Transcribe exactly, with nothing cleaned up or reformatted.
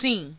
Sim.